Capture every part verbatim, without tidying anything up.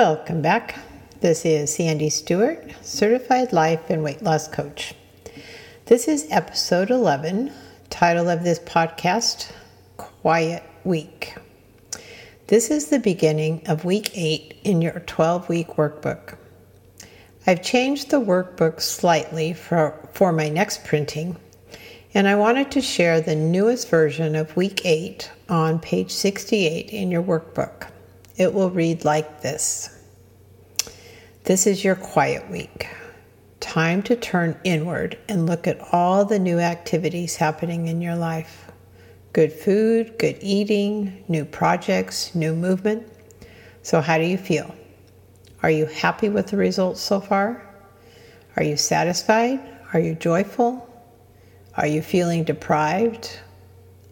Welcome back. This is Sandy Stewart, Certified Life and Weight Loss Coach. This is episode eleven, title of this podcast, Quiet Week. This is the beginning of week eight in your twelve-week workbook. I've changed the workbook slightly for, for my next printing, and I wanted to share the newest version of week eight on page sixty-eight in your workbook. It will read like this. This is your quiet week. Time to turn inward and look at all the new activities happening in your life. Good food, good eating, new projects, new movement. So how do you feel? Are you happy with the results so far? Are you satisfied? Are you joyful? Are you feeling deprived,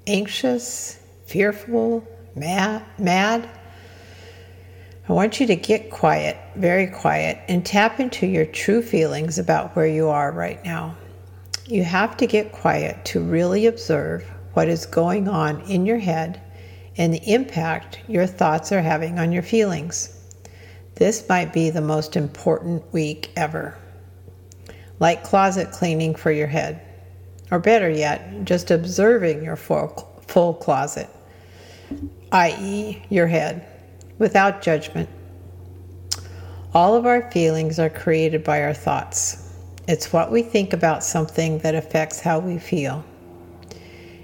anxious, fearful, mad, mad? I want you to get quiet, very quiet, and tap into your true feelings about where you are right now. You have to get quiet to really observe what is going on in your head and the impact your thoughts are having on your feelings. This might be the most important week ever. Like closet cleaning for your head, or better yet, just observing your full, full closet, that is your head, without judgment. All of our feelings are created by our thoughts. It's what we think about something that affects how we feel.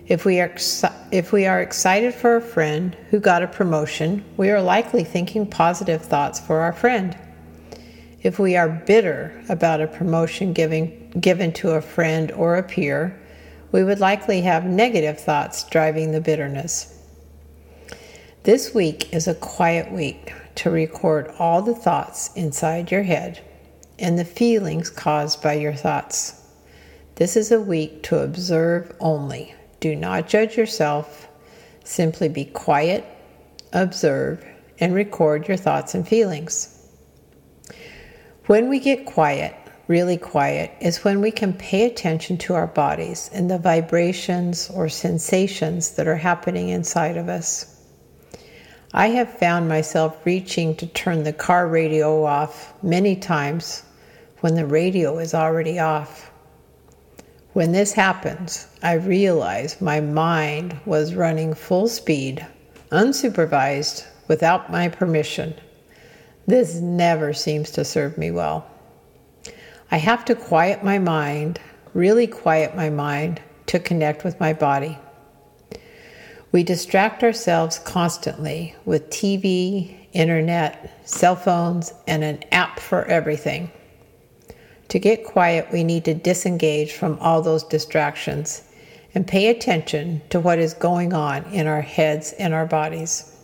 If we are ex- if we are excited for a friend who got a promotion, we are likely thinking positive thoughts for our friend. If we are bitter about a promotion giving, given to a friend or a peer, we would likely have negative thoughts driving the bitterness. This week is a quiet week to record all the thoughts inside your head and the feelings caused by your thoughts. This is a week to observe only. Do not judge yourself. Simply be quiet, observe, and record your thoughts and feelings. When we get quiet, really quiet, is when we can pay attention to our bodies and the vibrations or sensations that are happening inside of us. I have found myself reaching to turn the car radio off many times when the radio is already off. When this happens, I realize my mind was running full speed, unsupervised, without my permission. This never seems to serve me well. I have to quiet my mind, really quiet my mind, to connect with my body. We distract ourselves constantly with T V, internet, cell phones, and an app for everything. To get quiet, we need to disengage from all those distractions and pay attention to what is going on in our heads and our bodies.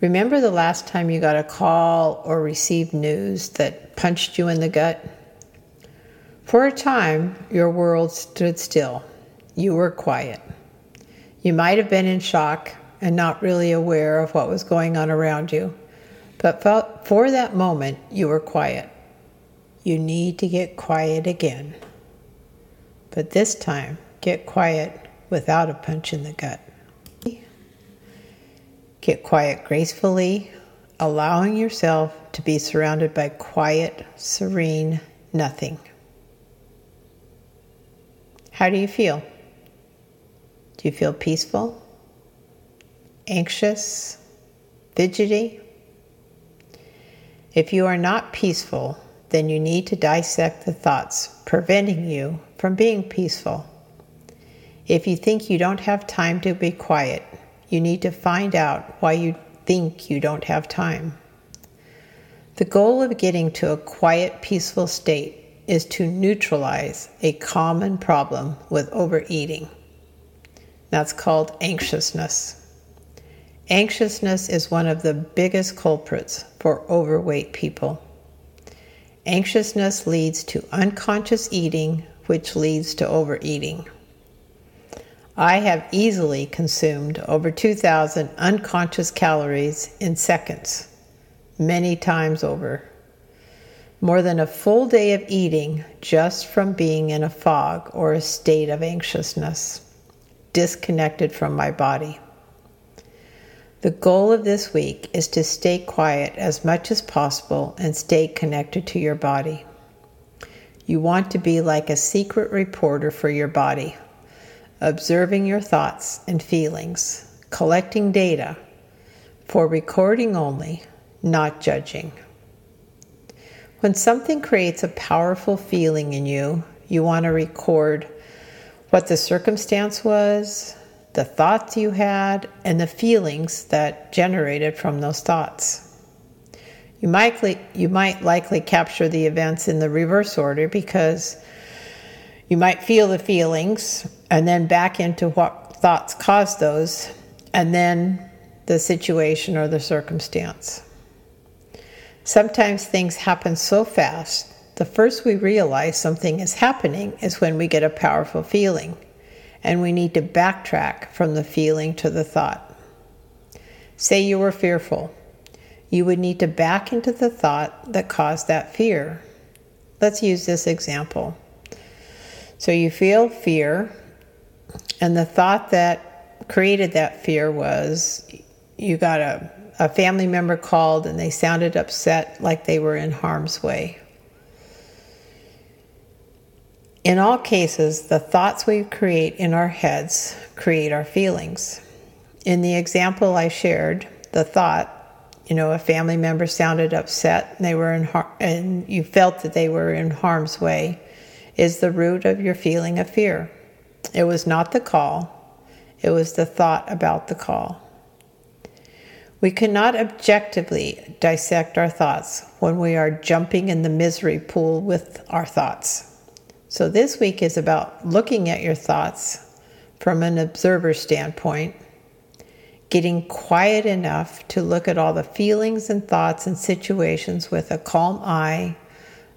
Remember the last time you got a call or received news that punched you in the gut? For a time, your world stood still. You were quiet. You might have been in shock and not really aware of what was going on around you, but for that moment, you were quiet. You need to get quiet again. But this time, get quiet without a punch in the gut. Get quiet gracefully, allowing yourself to be surrounded by quiet, serene nothing. How do you feel? Do you feel peaceful, anxious, fidgety? If you are not peaceful, then you need to dissect the thoughts preventing you from being peaceful. If you think you don't have time to be quiet, you need to find out why you think you don't have time. The goal of getting to a quiet, peaceful state is to neutralize a common problem with overeating. That's called anxiousness. Anxiousness is one of the biggest culprits for overweight people. Anxiousness leads to unconscious eating, which leads to overeating. I have easily consumed over two thousand unconscious calories in seconds, many times over. More than a full day of eating just from being in a fog or a state of anxiousness, disconnected from my body. The goal of this week is to stay quiet as much as possible and stay connected to your body. You want to be like a secret reporter for your body, observing your thoughts and feelings, collecting data, for recording only, not judging. When something creates a powerful feeling in you, you want to record what the circumstance was, the thoughts you had, and the feelings that generated from those thoughts. You might, li- you might likely capture the events in the reverse order, because you might feel the feelings and then back into what thoughts caused those, and then the situation or the circumstance. Sometimes things happen so fast, the first we realize something is happening is when we get a powerful feeling, and we need to backtrack from the feeling to the thought. Say you were fearful. You would need to back into the thought that caused that fear. Let's use this example. So you feel fear, and the thought that created that fear was, you got a A family member called and they sounded upset, like they were in harm's way. In all cases, the thoughts we create in our heads create our feelings. In the example I shared, the thought, you know, a family member sounded upset and they were in har- and you felt that they were in harm's way, is the root of your feeling of fear. It was not the call, it was the thought about the call. We cannot objectively dissect our thoughts when we are jumping in the misery pool with our thoughts. So this week is about looking at your thoughts from an observer standpoint, getting quiet enough to look at all the feelings and thoughts and situations with a calm eye,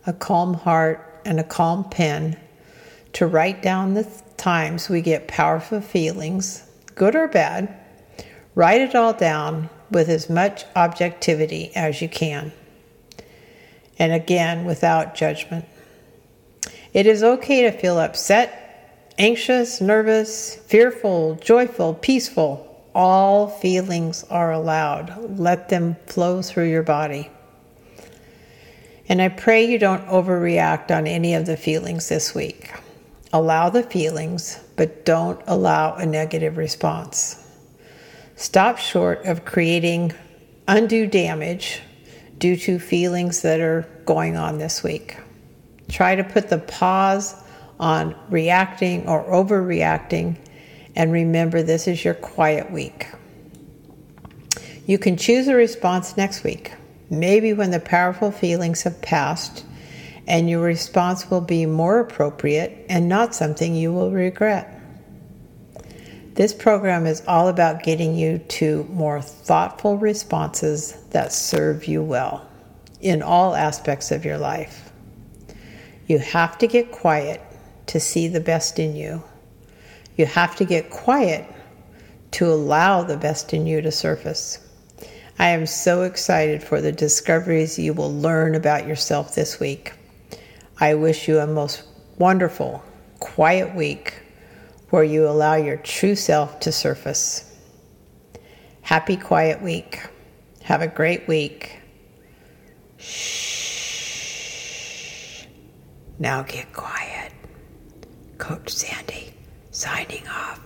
a calm heart, and a calm pen, to write down the th- times we get powerful feelings, good or bad. Write it all down with as much objectivity as you can. And again, without judgment. It is okay to feel upset, anxious, nervous, fearful, joyful, peaceful. All feelings are allowed. Let them flow through your body. And I pray you don't overreact on any of the feelings this week. Allow the feelings, but don't allow a negative response. Stop short of creating undue damage due to feelings that are going on this week. Try to put the pause on reacting or overreacting, and remember this is your quiet week. You can choose a response next week, maybe when the powerful feelings have passed, and your response will be more appropriate and not something you will regret. This program is all about getting you to more thoughtful responses that serve you well in all aspects of your life. You have to get quiet to see the best in you. You have to get quiet to allow the best in you to surface. I am so excited for the discoveries you will learn about yourself this week. I wish you a most wonderful, quiet week, where you allow your true self to surface. Happy quiet week. Have a great week. Shh. Now get quiet. Coach Sandy, signing off.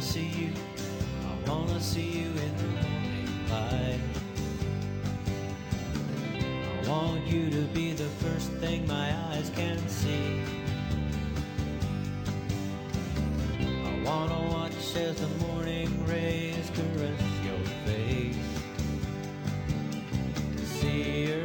See you, I wanna see you in the morning light. I want you to be the first thing my eyes can see. I wanna watch as the morning rays caress your face. See you.